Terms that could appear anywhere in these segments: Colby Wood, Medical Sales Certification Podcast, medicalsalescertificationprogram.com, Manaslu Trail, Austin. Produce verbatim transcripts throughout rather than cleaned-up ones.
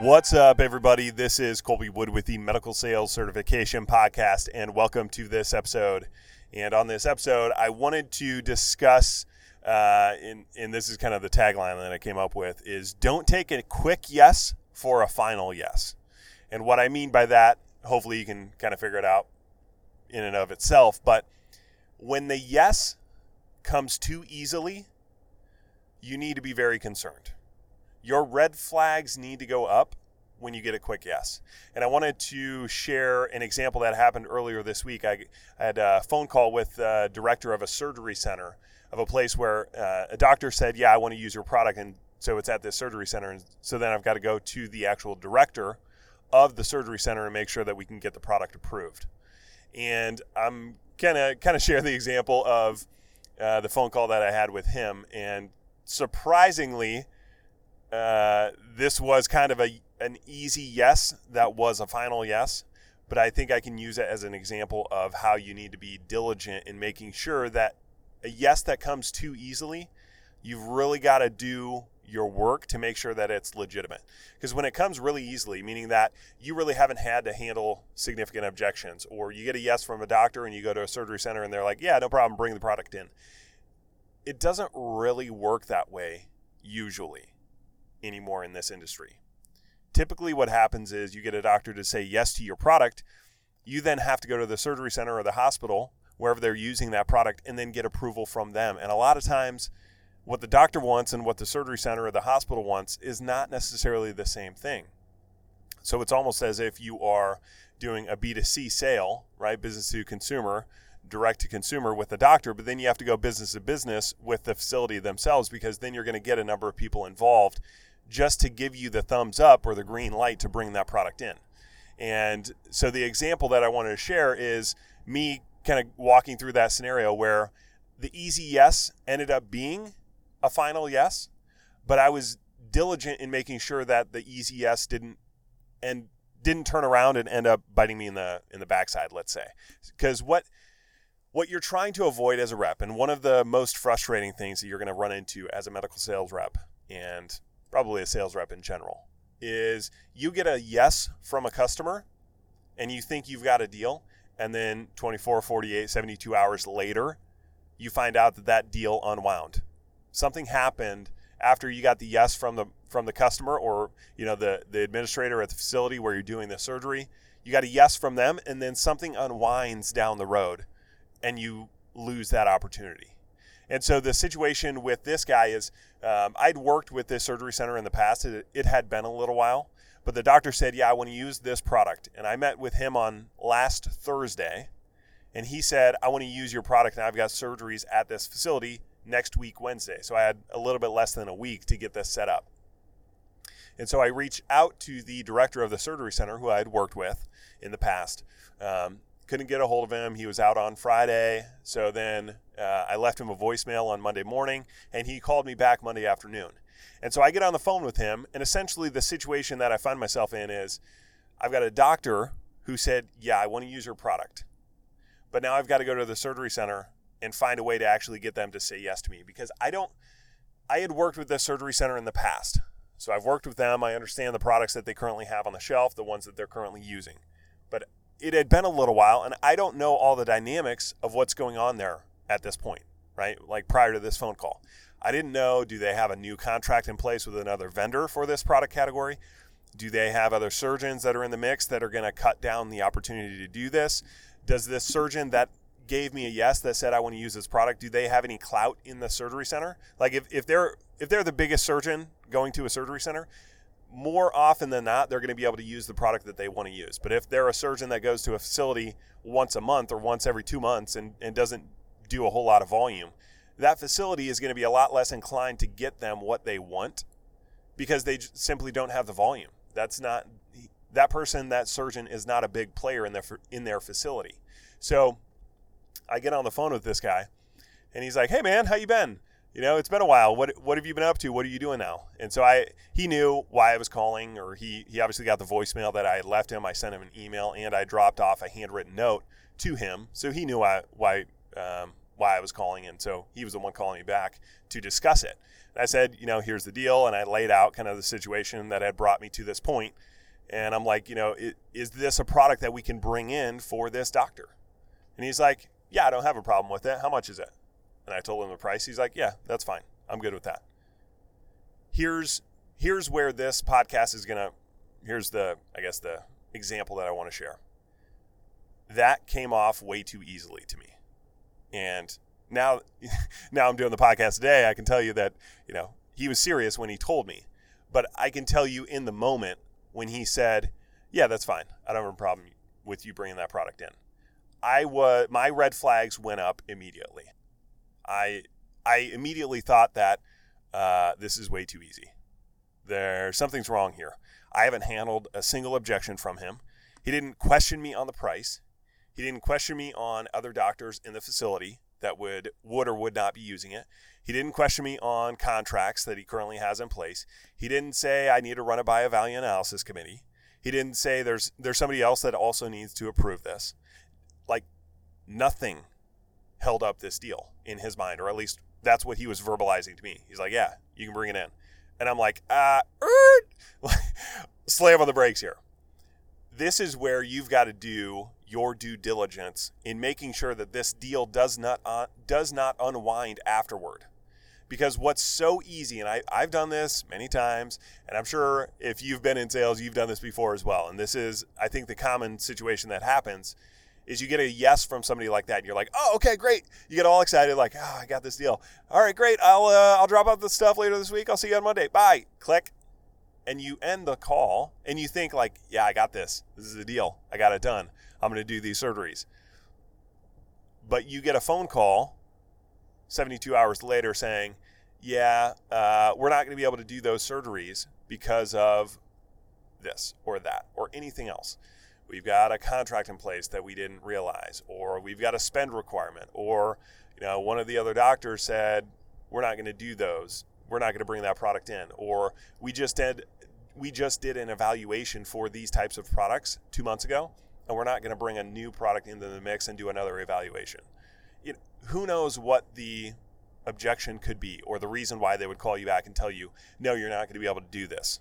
What's up, everybody? This is Colby Wood with the Medical Sales Certification Podcast, and welcome to this episode. And on this episode, I wanted to discuss, uh, in, and this is kind of the tagline that I came up with, is don't take a quick yes for a final yes. And what I mean by that, hopefully you can kind of figure it out in and of itself, but when the yes comes too easily, you need to be very concerned. Your red flags need to go up when you get a quick yes. And I wanted to share an example that happened earlier this week. I, I had a phone call with the director of a surgery center, of a place where uh, a doctor said, yeah, I want to use your product. And so it's at this surgery center. And so then I've got to go to the actual director of the surgery center and make sure that we can get the product approved. And I'm gonna kind of share the example of uh, the phone call that I had with him. And surprisingly, Uh, this was kind of a an easy yes that was a final yes, but I think I can use it as an example of how you need to be diligent in making sure that a yes that comes too easily, you've really got to do your work to make sure that it's legitimate. Because when it comes really easily, meaning that you really haven't had to handle significant objections, or you get a yes from a doctor and you go to a surgery center and they're like, yeah, no problem, bring the product in. It doesn't really work that way usually anymore in this industry. Typically what happens is you get a doctor to say yes to your product. You then have to go to the surgery center or the hospital, wherever they're using that product, and then get approval from them. And a lot of times what the doctor wants and what the surgery center or the hospital wants is not necessarily the same thing. So it's almost as if you are doing a B to C sale, right? Business to consumer, direct to consumer with the doctor, but then you have to go business to business with the facility themselves, because then you're going to get a number of people involved just to give you the thumbs up or the green light to bring that product in. And so the example that I wanted to share is me kind of walking through that scenario where the easy yes ended up being a final yes, but I was diligent in making sure that the easy yes didn't and didn't turn around and end up biting me in the in the backside, let's say. Because what What you're trying to avoid as a rep, and one of the most frustrating things that you're going to run into as a medical sales rep, and probably a sales rep in general, is you get a yes from a customer and you think you've got a deal, and then twenty-four, forty-eight, seventy-two hours later, you find out that that deal unwound. Something happened after you got the yes from the from the customer, or you know the, the administrator at the facility where you're doing the surgery. You got a yes from them, and then something unwinds down the road, and you lose that opportunity. And so the situation with this guy is, um, I'd worked with this surgery center in the past. It, it had been a little while, but the doctor said, yeah, I want to use this product. And I met with him on last Thursday, and he said, I want to use your product, and I've got surgeries at this facility next week, Wednesday. So I had a little bit less than a week to get this set up. And so I reached out to the director of the surgery center who I had worked with in the past, um, couldn't get a hold of him. He was out on Friday. So then uh, I left him a voicemail on Monday morning, and he called me back Monday afternoon. And so I get on the phone with him, and essentially the situation that I find myself in is I've got a doctor who said, yeah, I want to use your product. But now I've got to go to the surgery center and find a way to actually get them to say yes to me, because I don't, I had worked with the surgery center in the past. So I've worked with them. I understand the products that they currently have on the shelf, the ones that they're currently using. But it had been a little while, and I don't know all the dynamics of what's going on there at this point, right? Like prior to this phone call, I didn't know, do they have a new contract in place with another vendor for this product category? Do they have other surgeons that are in the mix that are going to cut down the opportunity to do this? Does this surgeon that gave me a yes that said I want to use this product, do they have any clout in the surgery center? Like if, if they're if they're the biggest surgeon going to a surgery center, more often than not, they're going to be able to use the product that they want to use. But if they're a surgeon that goes to a facility once a month or once every two months and, and doesn't do a whole lot of volume, that facility is going to be a lot less inclined to get them what they want because they simply don't have the volume. That's not that person, that surgeon is not a big player in their in their facility. So I get on the phone with this guy and he's like, "Hey man, how you been? You know, it's been a while. What what have you been up to? What are you doing now?" And so I he knew why I was calling, or he he obviously got the voicemail that I had left him. I sent him an email and I dropped off a handwritten note to him, so he knew I, why um, why I was calling, and so he was the one calling me back to discuss it. And I said, you know, here's the deal, and I laid out kind of the situation that had brought me to this point, and I'm like, you know, it, is this a product that we can bring in for this doctor? And he's like, yeah, I don't have a problem with it. How much is it? And I told him the price. He's like, yeah, that's fine. I'm good with that. Here's here's where this podcast is gonna. Here's the I guess the example that I want to share. That came off way too easily to me. And now, now I'm doing the podcast today. I can tell you that, you know, he was serious when he told me, but I can tell you in the moment when he said, yeah, that's fine. I don't have a problem with you bringing that product in. I was, my red flags went up immediately. I, I immediately thought that, uh, this is way too easy. There, something's wrong here. I haven't handled a single objection from him. He didn't question me on the price. He didn't question me on other doctors in the facility that would, would or would not be using it. He didn't question me on contracts that he currently has in place. He didn't say I need to run it by a value analysis committee. He didn't say there's there's somebody else that also needs to approve this. Like, nothing held up this deal in his mind, or at least that's what he was verbalizing to me. He's like, yeah, you can bring it in. And I'm like, uh, er, slam on the brakes here. This is where you've got to do your due diligence in making sure that this deal does not uh, does not unwind afterward. Because what's so easy, and I, I've done this many times, and I'm sure if you've been in sales, you've done this before as well. And this is, I think, the common situation that happens is you get a yes from somebody like that, and you're like, oh, okay, great. You get all excited, like, oh, I got this deal. All right, great. I'll uh, I'll drop off the stuff later this week. I'll see you on Monday. Bye. Click. And you end the call and you think like, yeah, I got this. This is the deal. I got it done. I'm going to do these surgeries. But you get a phone call seventy-two hours later saying, yeah, uh, we're not going to be able to do those surgeries because of this or that or anything else. We've got a contract in place that we didn't realize, or we've got a spend requirement, or, you know, one of the other doctors said, we're not going to do those. We're not going to bring that product in, or we just did we just did an evaluation for these types of products two months ago, and we're not going to bring a new product into the mix and do another evaluation. You know, who knows what the objection could be, or the reason why they would call you back and tell you, no, you're not going to be able to do this.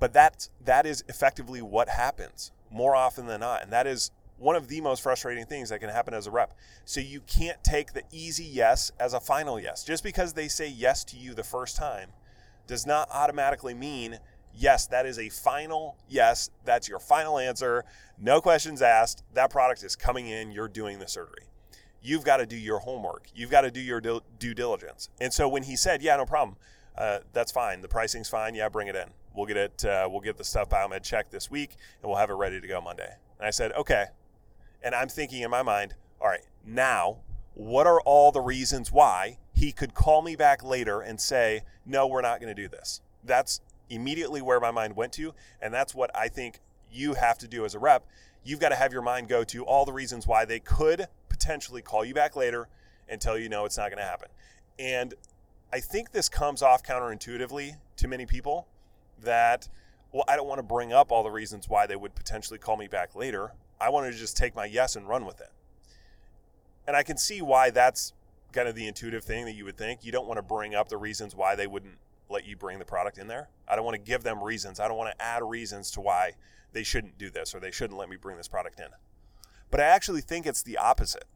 But that that is effectively what happens more often than not, and that is one of the most frustrating things that can happen as a rep. So you can't take the easy yes as a final yes. Just because they say yes to you the first time does not automatically mean, yes, that is a final yes. That's your final answer. No questions asked. That product is coming in. You're doing the surgery. You've got to do your homework. You've got to do your due diligence. And so when he said, yeah, no problem. Uh, that's fine. The pricing's fine. Yeah, bring it in. We'll get it. Uh, we'll get the stuff biomed checked this week and we'll have it ready to go Monday. And I said, okay. And I'm thinking in my mind, all right, now, what are all the reasons why he could call me back later and say, no, we're not going to do this? That's immediately where my mind went to. And that's what I think you have to do as a rep. You've got to have your mind go to all the reasons why they could potentially call you back later and tell you, no, it's not going to happen. And I think this comes off counterintuitively to many people that, well, I don't want to bring up all the reasons why they would potentially call me back later. I wanted to just take my yes and run with it. And I can see why that's kind of the intuitive thing that you would think. You don't want to bring up the reasons why they wouldn't let you bring the product in there. I don't want to give them reasons. I don't want to add reasons to why they shouldn't do this or they shouldn't let me bring this product in. But I actually think it's the opposite.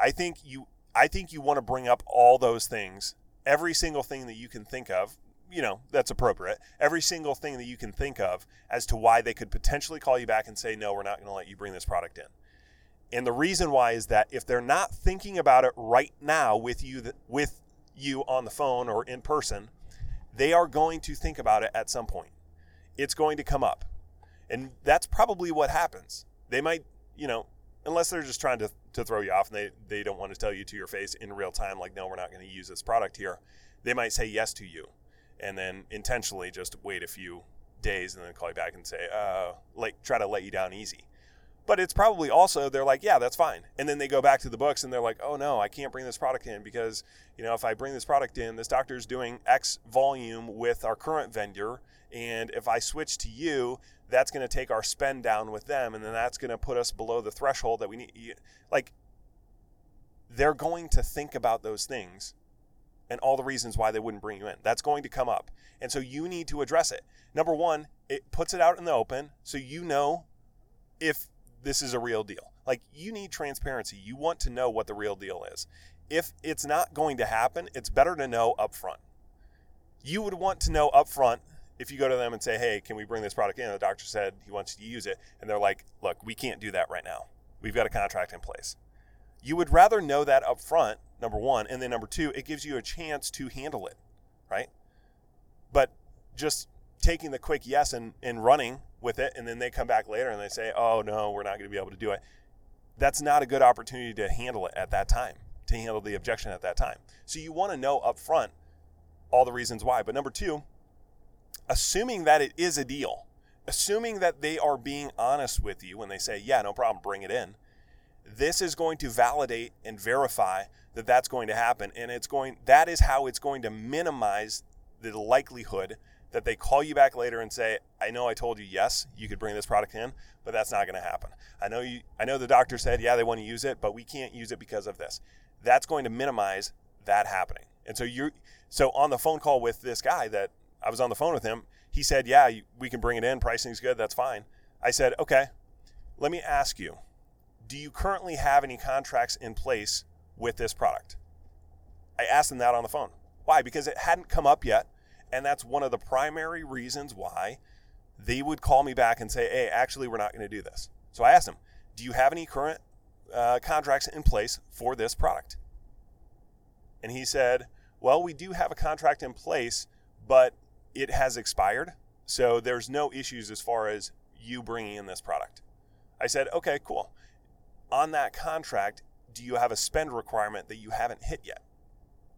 I think you I think you want to bring up all those things, every single thing that you can think of, you know, that's appropriate. Every single thing that you can think of as to why they could potentially call you back and say, no, we're not going to let you bring this product in. And the reason why is that if they're not thinking about it right now with you, with you on the phone or in person, they are going to think about it at some point. It's going to come up. And that's probably what happens. They might, you know, unless they're just trying to to throw you off, and they, they don't want to tell you to your face in real time, like, no, we're not going to use this product here. They might say yes to you and then intentionally just wait a few days and then call you back and say, uh, like, try to let you down easy. But it's probably also, they're like, yeah, that's fine. And then they go back to the books and they're like, oh no, I can't bring this product in because, you know, if I bring this product in, this doctor's doing X volume with our current vendor. And if I switch to you, that's going to take our spend down with them. And then that's going to put us below the threshold that we need. Like, they're going to think about those things and all the reasons why they wouldn't bring you in. That's going to come up. And so you need to address it. Number one, it puts it out in the open so you know if this is a real deal. Like, you need transparency. You want to know what the real deal is. If it's not going to happen, it's better to know upfront. You would want to know upfront if you go to them and say, hey, can we bring this product in? The doctor said he wants you to use it. And they're like, look, we can't do that right now. We've got a contract in place. You would rather know that upfront, number one. And then number two, it gives you a chance to handle it, right? But just taking the quick yes and, and running with it, and then they come back later and they say, oh no, we're not going to be able to do it. That's not a good opportunity to handle it at that time, to handle the objection at that time. So you want to know up front all the reasons why. But number two, assuming that it is a deal, assuming that they are being honest with you when they say, yeah, no problem, bring it in, this is going to validate and verify that that's going to happen. And it's going, that is how it's going to minimize the likelihood that they call you back later and say, I know I told you, yes, you could bring this product in, but that's not going to happen. I know you, I know the doctor said, yeah, they want to use it, but we can't use it because of this. That's going to minimize that happening. And so you're, so on the phone call with this guy that I was on the phone with him, he said, yeah, you, we can bring it in. Pricing's good. That's fine. I said, okay, let me ask you, do you currently have any contracts in place with this product? I asked him that on the phone. Why? Because it hadn't come up yet. And that's one of the primary reasons why they would call me back and say, hey, actually, we're not going to do this. So I asked them, do you have any current uh, contracts in place for this product? And he said, well, we do have a contract in place, but it has expired. So there's no issues as far as you bringing in this product. I said, okay, cool. On that contract, do you have a spend requirement that you haven't hit yet?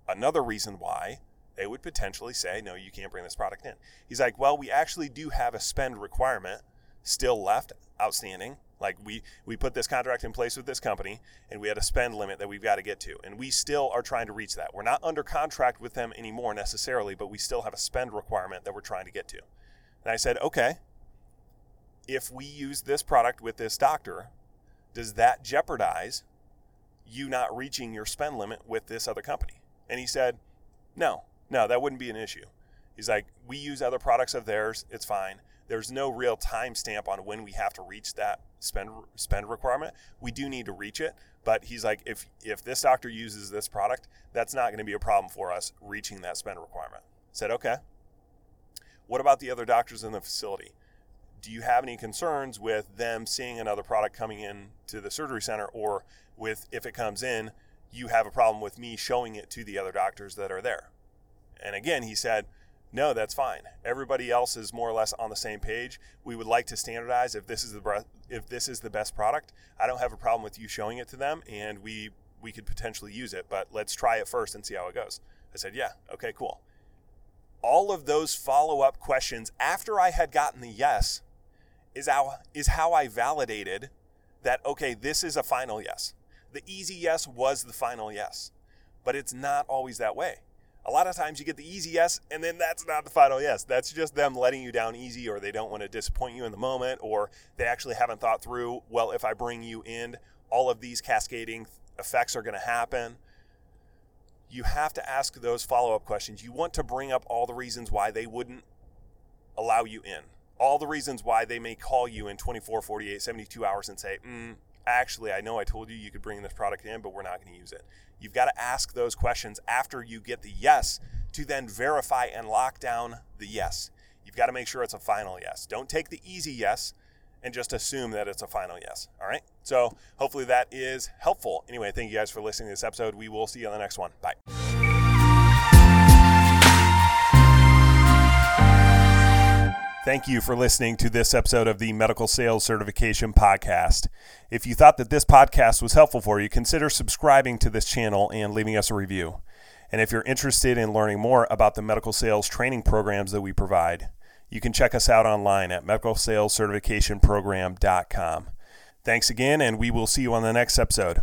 Another reason why they would potentially say, no, you can't bring this product in. He's like, well, we actually do have a spend requirement still left outstanding. Like we, we put this contract in place with this company and we had a spend limit that we've got to get to. And we still are trying to reach that. We're not under contract with them anymore necessarily, but we still have a spend requirement that we're trying to get to. And I said, okay, if we use this product with this doctor, does that jeopardize you not reaching your spend limit with this other company? And he said, no. No, that wouldn't be an issue. He's like, we use other products of theirs. It's fine. There's no real time stamp on when we have to reach that spend spend requirement. We do need to reach it. But he's like, if if this doctor uses this product, that's not going to be a problem for us reaching that spend requirement. I said, okay. What about the other doctors in the facility? Do you have any concerns with them seeing another product coming in to the surgery center, or with if it comes in, you have a problem with me showing it to the other doctors that are there? And again, he said, no, that's fine. Everybody else is more or less on the same page. We would like to standardize if this is the if this is the best product. I don't have a problem with you showing it to them, and we, we could potentially use it, but let's try it first and see how it goes. I said, yeah, okay, cool. All of those follow-up questions after I had gotten the yes is how, is how I validated that, okay, this is a final yes. The easy yes was the final yes, but it's not always that way. A lot of times you get the easy yes, and then that's not the final yes. That's just them letting you down easy, or they don't want to disappoint you in the moment, or they actually haven't thought through, well, if I bring you in, all of these cascading effects are going to happen. You have to ask those follow-up questions. You want to bring up all the reasons why they wouldn't allow you in, all the reasons why they may call you in twenty-four, forty-eight, seventy-two hours and say, mm, actually, I know I told you you could bring this product in, but we're not going to use it. You've got to ask those questions after you get the yes to then verify and lock down the yes. You've got to make sure it's a final yes. Don't take the easy yes and just assume that it's a final yes. All right. So hopefully that is helpful. Anyway, thank you guys for listening to this episode. We will see you on the next one. Bye. Thank you for listening to this episode of the Medical Sales Certification Podcast. If you thought that this podcast was helpful for you, consider subscribing to this channel and leaving us a review. And if you're interested in learning more about the medical sales training programs that we provide, you can check us out online at medical sales certification program dot com. Thanks again, and we will see you on the next episode.